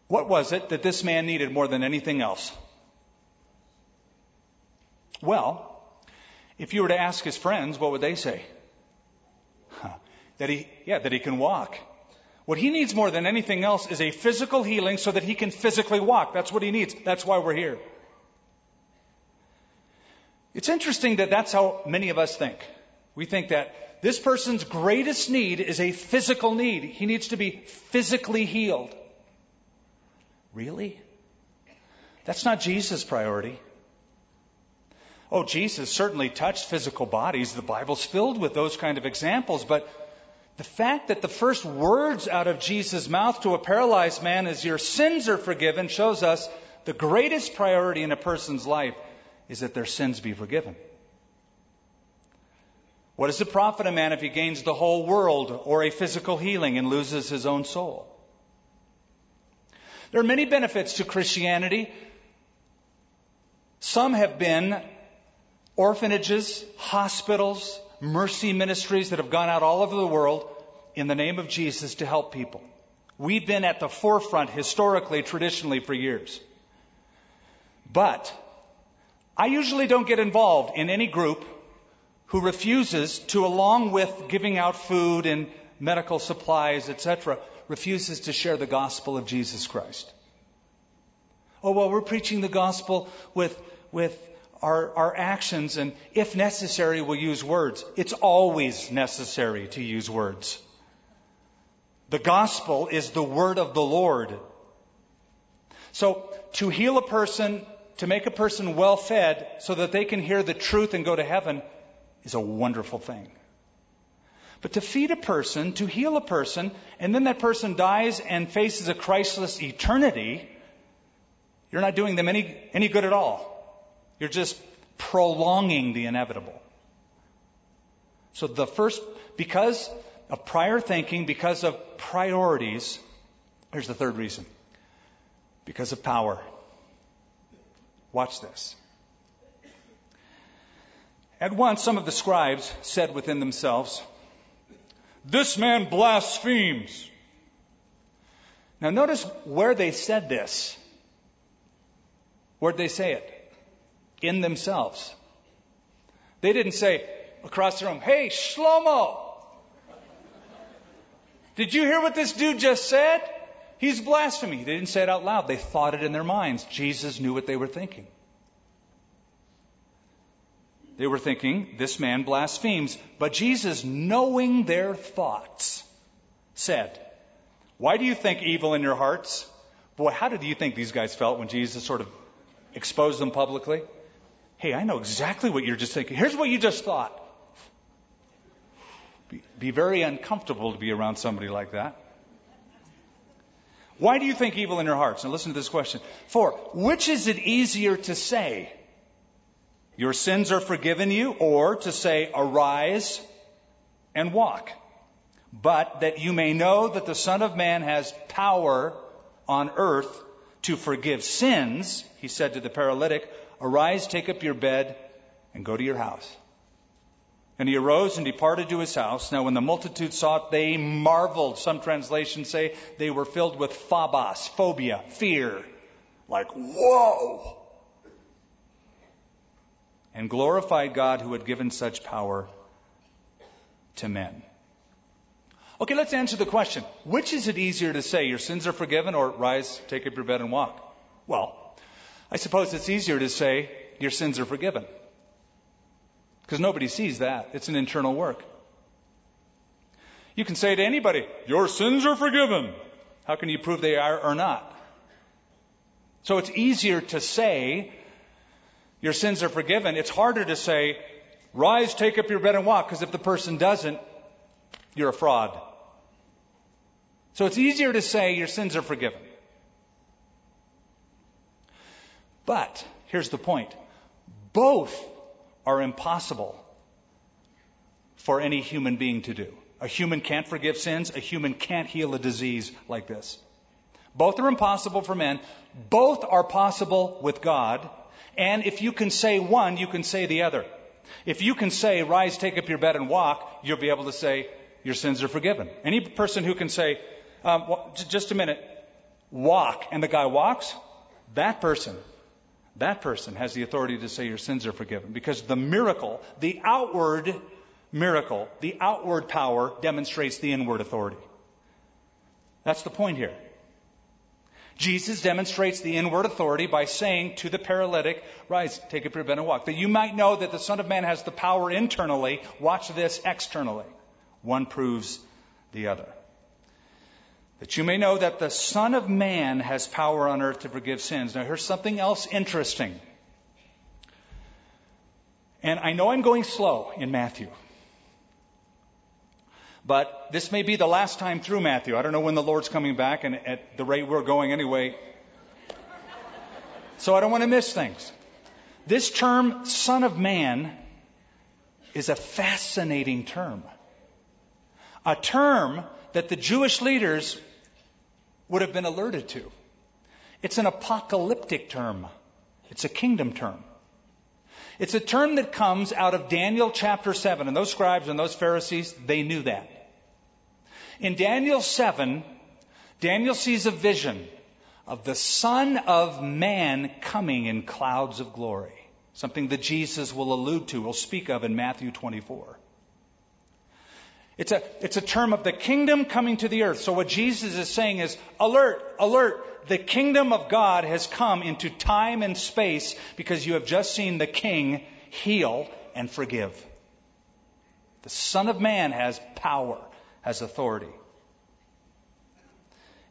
What was it that this man needed more than anything else? Well, if you were to ask his friends, what would they say? Huh. That he, yeah, that he can walk. What he needs more than anything else is a physical healing so that he can physically walk. That's what he needs. That's why we're here. It's interesting that that's how many of us think. We think that this person's greatest need is a physical need. He needs to be physically healed. Really? That's not Jesus' priority. Oh, Jesus certainly touched physical bodies. The Bible's filled with those kind of examples. But the fact that the first words out of Jesus' mouth to a paralyzed man is, your sins are forgiven, shows us the greatest priority in a person's life is that their sins be forgiven. What does it profit a man if he gains the whole world or a physical healing and loses his own soul? There are many benefits to Christianity. Some have been orphanages, hospitals, mercy ministries that have gone out all over the world in the name of Jesus to help people. We've been at the forefront historically, traditionally for years. But I usually don't get involved in any group who refuses to, along with giving out food and medical supplies, et cetera, refuses to share the gospel of Jesus Christ. Oh, well, we're preaching the gospel with with our, our actions, and if necessary, we'll use words. It's always necessary to use words. The gospel is the word of the Lord. So to heal a person, to make a person well-fed so that they can hear the truth and go to heaven is a wonderful thing. But to feed a person, to heal a person, and then that person dies and faces a Christless eternity, you're not doing them any, any good at all. You're just prolonging the inevitable. So the first, because of prior thinking, because of priorities, here's the third reason. Because of power. Watch this. At once, some of the scribes said within themselves, This man blasphemes. Now notice where they said this. Where'd they say it? In themselves. They didn't say across the room, hey, Shlomo, did you hear what this dude just said? He's blasphemy. They didn't say it out loud. They thought it in their minds. Jesus knew what they were thinking. They were thinking, this man blasphemes. But Jesus, knowing their thoughts, said, why do you think evil in your hearts? Boy, how did you think these guys felt when Jesus sort of exposed them publicly? Hey, I know exactly what you're just thinking. Here's what you just thought. Be, be very uncomfortable to be around somebody like that. Why do you think evil in your hearts? Now listen to this question. For which is it easier to say, your sins are forgiven you, or to say, arise and walk? But that you may know that the Son of Man has power on earth to forgive sins, he said to the paralytic, arise, take up your bed, and go to your house. And he arose and departed to his house. Now when the multitude saw it, they marveled. Some translations say they were filled with phobos, phobia, fear. Like, whoa! And glorified God who had given such power to men. Okay, let's answer the question. Which is it easier to say, your sins are forgiven, or rise, take up your bed and walk? Well, I suppose it's easier to say, your sins are forgiven. Because nobody sees that. It's an internal work. You can say to anybody, your sins are forgiven. How can you prove they are or not? So it's easier to say, your sins are forgiven. It's harder to say, rise, take up your bed and walk. Because if the person doesn't, you're a fraud. So it's easier to say your sins are forgiven. But here's the point. Both are impossible for any human being to do. A human can't forgive sins. A human can't heal a disease like this. Both are impossible for men. Both are possible with God. And if you can say one, you can say the other. If you can say, rise, take up your bed and walk, you'll be able to say, your sins are forgiven. Any person who can say, um, well, j- just a minute, walk, and the guy walks, that person, that person has the authority to say your sins are forgiven. Because the miracle, the outward miracle, the outward power demonstrates the inward authority. That's the point here. Jesus demonstrates the inward authority by saying to the paralytic, rise, take up your bed and walk. That you might know that the Son of Man has the power internally. Watch this externally. One proves the other. That you may know that the Son of Man has power on earth to forgive sins. Now here's something else interesting. And I know I'm going slow in Matthew. But this may be the last time through Matthew. I don't know when the Lord's coming back, and at the rate we're going anyway. So I don't want to miss things. This term, Son of Man, is a fascinating term. A term that the Jewish leaders would have been alerted to. It's an apocalyptic term. It's a kingdom term. It's a term that comes out of Daniel chapter seven. And those scribes and those Pharisees, they knew that. In Daniel seven, Daniel sees a vision of the Son of Man coming in clouds of glory. Something that Jesus will allude to, will speak of in Matthew twenty-four. It's a, it's a term of the kingdom coming to the earth. So what Jesus is saying is, alert, alert. The kingdom of God has come into time and space because you have just seen the King heal and forgive. The Son of Man has power, has authority.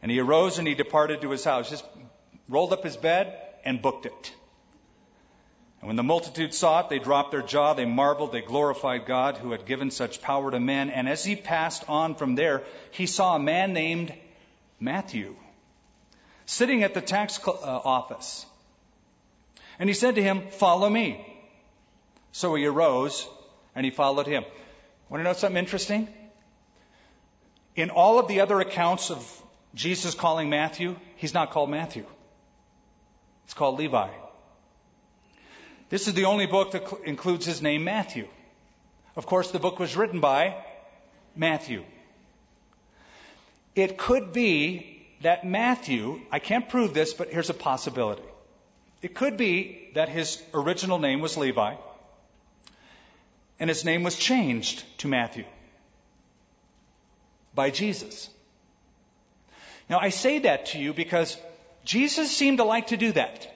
And he arose and he departed to his house, just rolled up his bed and booked it. And when the multitude saw it, they dropped their jaw, they marveled, they glorified God who had given such power to men. And as he passed on from there, he saw a man named Matthew sitting at the tax office. And he said to him, follow me. So he arose and he followed him. Want to know something interesting? In all of the other accounts of Jesus calling Matthew, he's not called Matthew. It's called Levi. This is the only book that includes his name, Matthew. Of course, the book was written by Matthew. It could be that Matthew, I can't prove this, but here's a possibility. It could be that his original name was Levi, and his name was changed to Matthew by Jesus. Now, I say that to you because Jesus seemed to like to do that.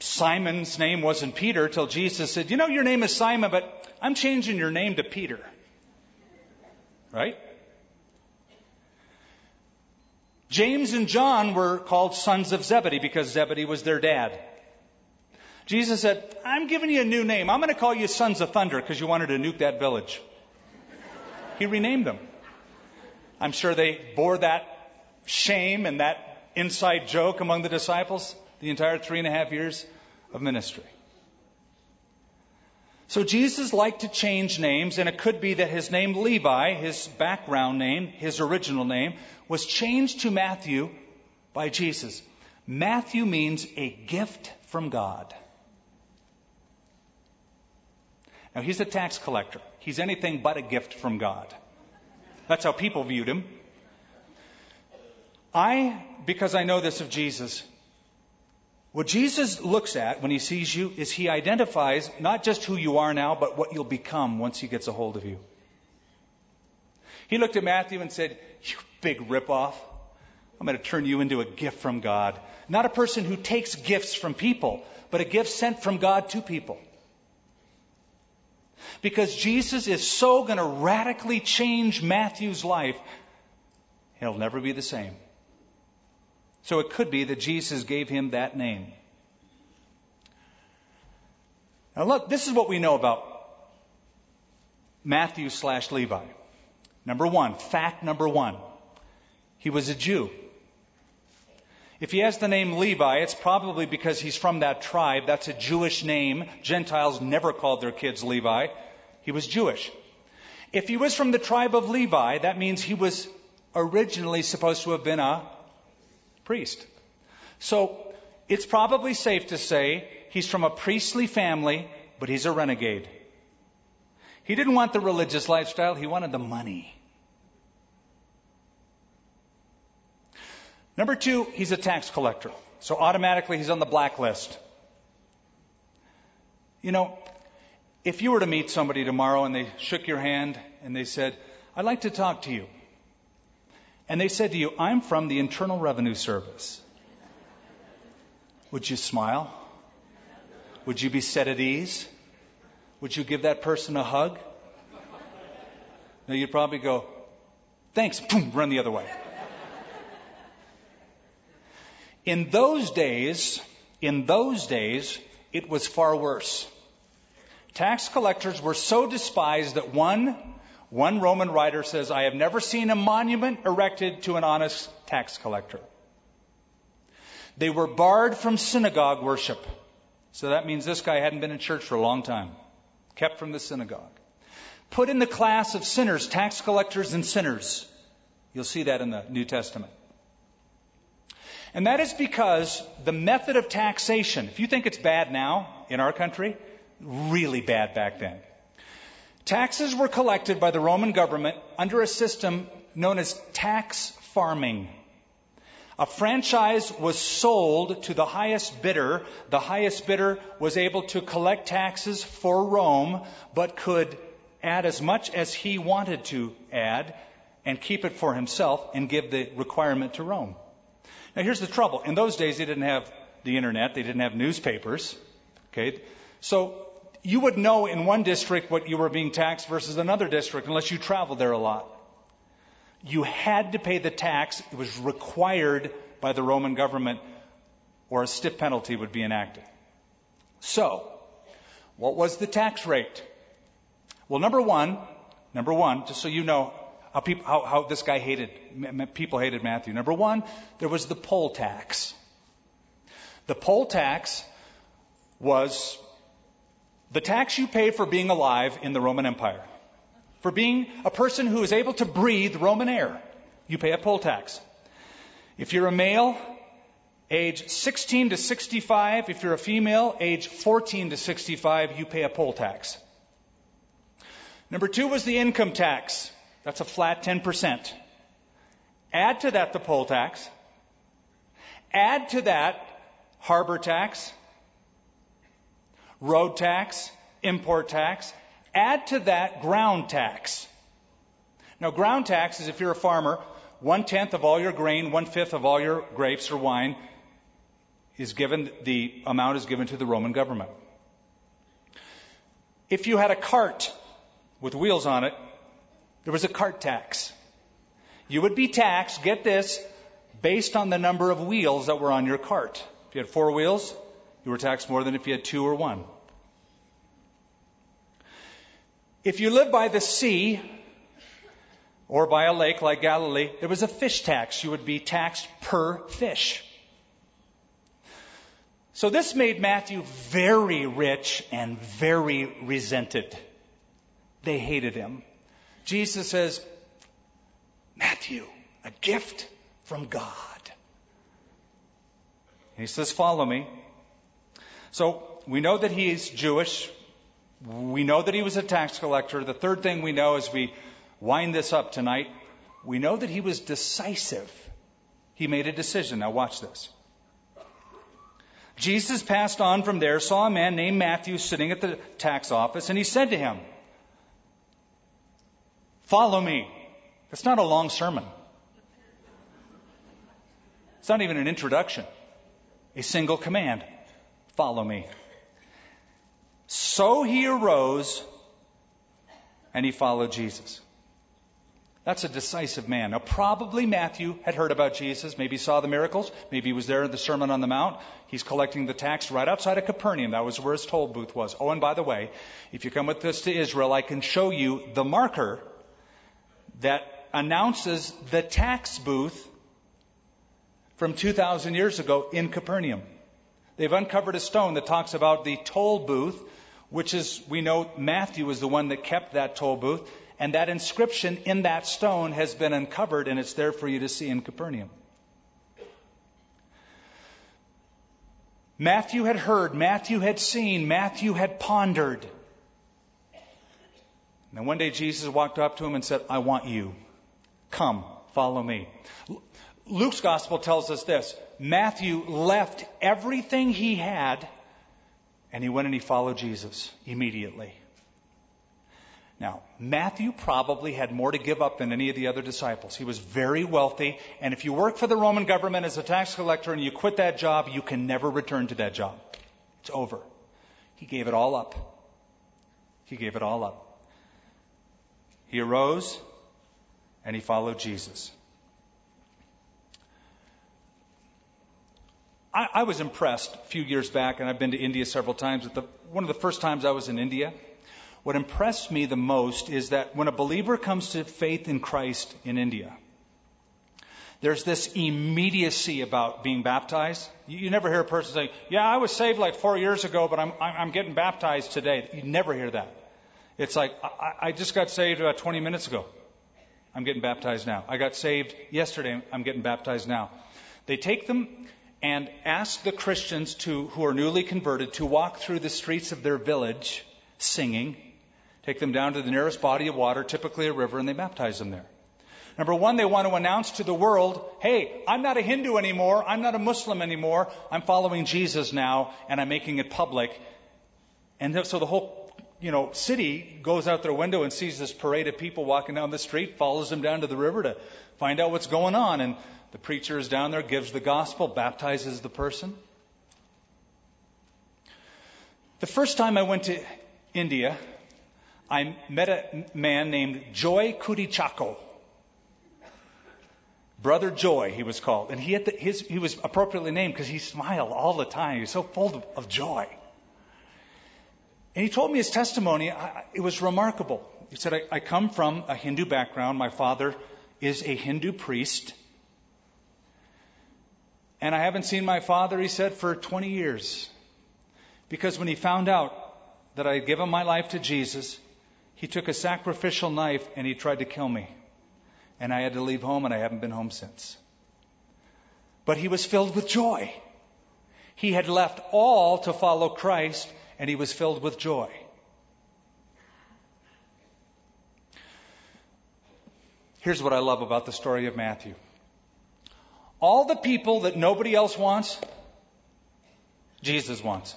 Simon's name wasn't Peter till Jesus said, you know, your name is Simon, but I'm changing your name to Peter. Right? James and John were called sons of Zebedee because Zebedee was their dad. Jesus said, I'm giving you a new name. I'm going to call you Sons of Thunder because you wanted to nuke that village. He renamed them. I'm sure they bore that shame and that inside joke among the disciples the entire three and a half years of ministry. So Jesus liked to change names, and it could be that his name Levi, his background name, his original name, was changed to Matthew by Jesus. Matthew means a gift from God. Now, he's a tax collector. He's anything but a gift from God. That's how people viewed him. I, because I know this of Jesus, what Jesus looks at when he sees you is he identifies not just who you are now, but what you'll become once he gets a hold of you. He looked at Matthew and said, you big ripoff. I'm going to turn you into a gift from God. Not a person who takes gifts from people, but a gift sent from God to people. Because Jesus is so going to radically change Matthew's life, he'll never be the same. So it could be that Jesus gave him that name. Now look, this is what we know about Matthew slash Levi. Number one, fact number one, he was a Jew. If he has the name Levi, it's probably because he's from that tribe. That's a Jewish name. Gentiles never called their kids Levi. He was Jewish. If he was from the tribe of Levi, that means he was originally supposed to have been a priest. So it's probably safe to say he's from a priestly family, but he's a renegade. He didn't want the religious lifestyle. He wanted the money. Number two, he's a tax collector. So automatically he's on the blacklist. You know, if you were to meet somebody tomorrow and they shook your hand and they said, I'd like to talk to you. And they said to you, I'm from the Internal Revenue Service. Would you smile? Would you be set at ease? Would you give that person a hug? No, you'd probably go, thanks, boom, run the other way. In those days, in those days, it was far worse. Tax collectors were so despised that one, one Roman writer says, I have never seen a monument erected to an honest tax collector. They were barred from synagogue worship. So that means this guy hadn't been in church for a long time. Kept from the synagogue. Put in the class of sinners, tax collectors and sinners. You'll see that in the New Testament. And that is because the method of taxation, if you think it's bad now in our country, really bad back then. Taxes were collected by the Roman government under a system known as tax farming. A franchise was sold to the highest bidder. The highest bidder was able to collect taxes for Rome, but could add as much as he wanted to add and keep it for himself and give the requirement to Rome. Now, here's the trouble. In those days, they didn't have the internet. They didn't have newspapers. Okay, so you would know in one district what you were being taxed versus another district unless you traveled there a lot. You had to pay the tax. It was required by the Roman government, or a stiff penalty would be enacted. So, what was the tax rate? Well, number one, number one, just so you know, How, people, how, how this guy hated, people hated Matthew. Number one, there was the poll tax. The poll tax was the tax you pay for being alive in the Roman Empire. For being a person who is able to breathe Roman air, you pay a poll tax. If you're a male, age sixteen to sixty-five. If you're a female, age fourteen to sixty-five, you pay a poll tax. Number two was the income tax. That's a flat ten percent. Add to that the poll tax. Add to that harbor tax, road tax, import tax. Add to that ground tax. Now, ground tax is if you're a farmer, one-tenth of all your grain, one-fifth of all your grapes or wine is given, the amount is given to the Roman government. If you had a cart with wheels on it, there was a cart tax. You would be taxed, get this, based on the number of wheels that were on your cart. If you had four wheels, you were taxed more than if you had two or one. If you lived by the sea or by a lake like Galilee, there was a fish tax. You would be taxed per fish. So this made Matthew very rich and very resented. They hated him. Jesus says, Matthew, a gift from God. And he says, follow me. So we know that he is Jewish. We know that he was a tax collector. The third thing we know as we wind this up tonight, we know that he was decisive. He made a decision. Now watch this. Jesus passed on from there, saw a man named Matthew sitting at the tax office, and he said to him, follow me. It's not a long sermon. It's not even an introduction. A single command. Follow me. So he arose and he followed Jesus. That's a decisive man. Now, probably Matthew had heard about Jesus, maybe saw the miracles, maybe he was there at the Sermon on the Mount. He's collecting the tax right outside of Capernaum. That was where his toll booth was. Oh, and by the way, if you come with us to Israel, I can show you the marker that announces the tax booth from two thousand years ago in Capernaum. They've uncovered a stone that talks about the toll booth, which is, we know Matthew was the one that kept that toll booth. And that inscription in that stone has been uncovered, and it's there for you to see in Capernaum. Matthew had heard, Matthew had seen, Matthew had pondered. And then one day Jesus walked up to him and said, I want you. Come, follow me. Luke's gospel tells us this. Matthew left everything he had, and he went and he followed Jesus immediately. Now, Matthew probably had more to give up than any of the other disciples. He was very wealthy. And if you work for the Roman government as a tax collector and you quit that job, you can never return to that job. It's over. He gave it all up. He gave it all up. He arose and he followed Jesus. I, I was impressed a few years back, and I've been to India several times. At the, one of the first times I was in India, what impressed me the most is that when a believer comes to faith in Christ in India, there's this immediacy about being baptized. You, you never hear a person say, yeah, I was saved like four years ago, but I'm, I'm getting baptized today. You never hear that. It's like, I, I just got saved about twenty minutes ago. I'm getting baptized now. I got saved yesterday. I'm getting baptized now. They take them and ask the Christians to, who are newly converted to walk through the streets of their village singing, take them down to the nearest body of water, typically a river, and they baptize them there. Number one, they want to announce to the world, hey, I'm not a Hindu anymore. I'm not a Muslim anymore. I'm following Jesus now, and I'm making it public. And so the whole, you know, city goes out their window and sees this parade of people walking down the street, follows them down to the river to find out what's going on. And the preacher is down there, gives the gospel, baptizes the person. The first time I went to India, I met a man named Joy Kudichako. Brother Joy, he was called. And he had the, his, he was appropriately named because he smiled all the time. He was so full of, of joy. And he told me his testimony. I, it was remarkable. He said, I, I come from a Hindu background. My father is a Hindu priest. And I haven't seen my father, he said, for twenty years. Because when he found out that I had given my life to Jesus, he took a sacrificial knife and he tried to kill me. And I had to leave home, and I haven't been home since. But he was filled with joy. He had left all to follow Christ, and he was filled with joy. Here's what I love about the story of Matthew. all the people that nobody else wants, Jesus wants.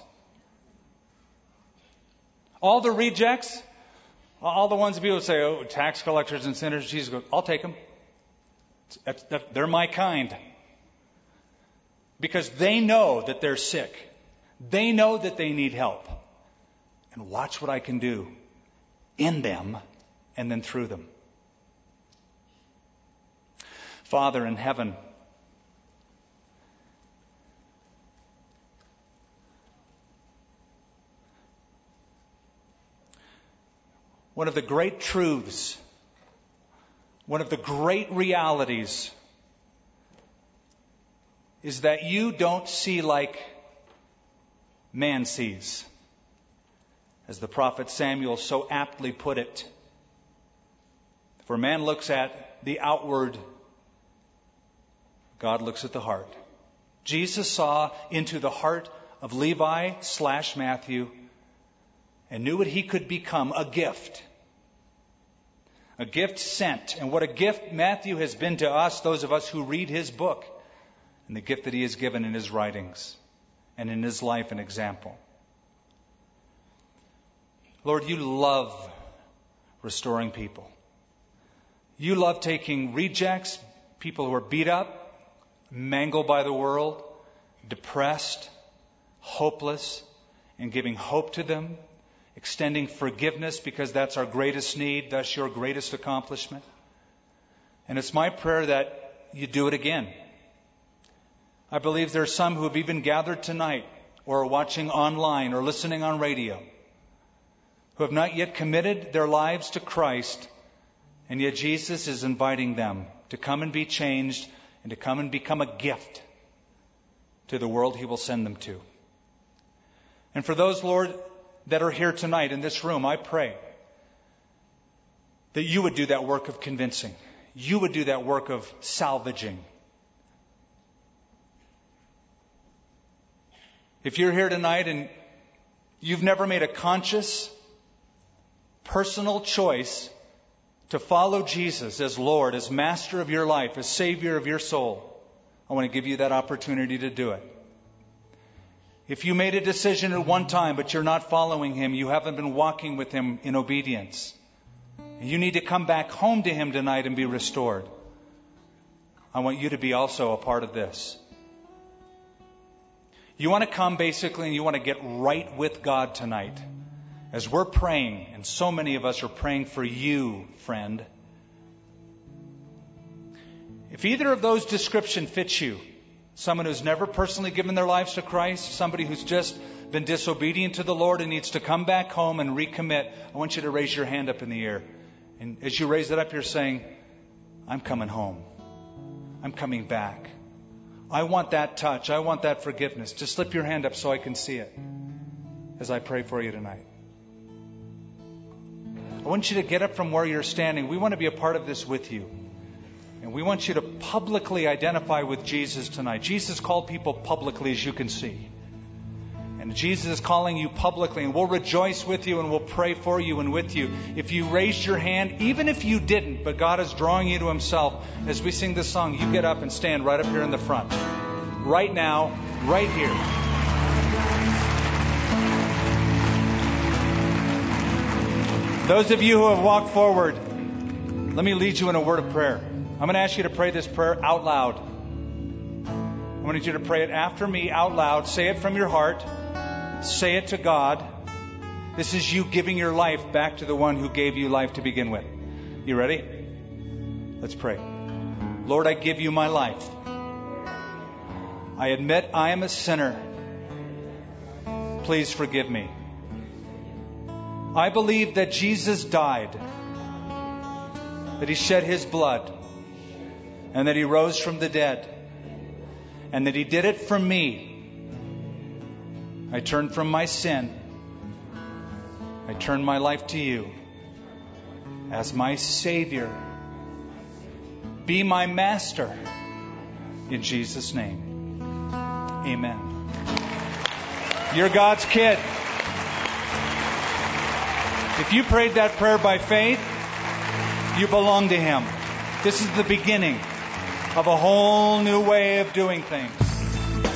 All the rejects, all the ones people say, oh, tax collectors and sinners, Jesus goes, I'll take them. That's, that, they're my kind. Because they know that they're sick. They know that they need help. And watch what I can do in them and then through them. Father in heaven, one of the great truths, one of the great realities is that you don't see like man sees. As the prophet Samuel so aptly put it, for man looks at the outward, God looks at the heart. Jesus saw into the heart of Levi slash Matthew and knew what he could become, a gift. A gift sent. And what a gift Matthew has been to us, those of us who read his book, and the gift that he has given in his writings and in his life and example. Lord, you love restoring people. You love taking rejects, people who are beat up, mangled by the world, depressed, hopeless, and giving hope to them, extending forgiveness because that's our greatest need, that's your greatest accomplishment. And it's my prayer that you do it again. I believe there are some who have even gathered tonight or are watching online or listening on radio, who have not yet committed their lives to Christ, and yet Jesus is inviting them to come and be changed and to come and become a gift to the world he will send them to. And for those, Lord, that are here tonight in this room, I pray that you would do that work of convincing. You would do that work of salvaging. If you're here tonight and you've never made a conscious, personal choice to follow Jesus as Lord, as master of your life, as savior of your soul, I want to give you that opportunity to do it. If you made a decision at one time, but you're not following him, you haven't been walking with him in obedience, you need to come back home to him tonight and be restored. I want you to be also a part of this. You want to come basically and you want to get right with God tonight. As we're praying, and so many of us are praying for you, friend. If either of those descriptions fits you, someone who's never personally given their lives to Christ, somebody who's just been disobedient to the Lord and needs to come back home and recommit, I want you to raise your hand up in the air. And as you raise it up, you're saying, I'm coming home. I'm coming back. I want that touch. I want that forgiveness. Just slip your hand up so I can see it as I pray for you tonight. I want you to get up from where you're standing. We want to be a part of this with you. And we want you to publicly identify with Jesus tonight. Jesus called people publicly, as you can see. And Jesus is calling you publicly. And we'll rejoice with you and we'll pray for you and with you. If you raised your hand, even if you didn't, but God is drawing you to himself, as we sing this song, you get up and stand right up here in the front. Right now, right here. Those of you who have walked forward, let me lead you in a word of prayer. I'm going to ask you to pray this prayer out loud. I wanted you to pray it after me out loud. Say it from your heart. Say it to God. This is you giving your life back to the one who gave you life to begin with. You ready? Let's pray. Lord, I give you my life. I admit I am a sinner. Please forgive me. I believe that Jesus died, that he shed his blood, and that he rose from the dead, and that he did it for me. I turn from my sin. I turn my life to you as my Savior. Be my master in Jesus' name. Amen. You're God's kid. If you prayed that prayer by faith, you belong to him. This is the beginning. of a whole new way of doing things.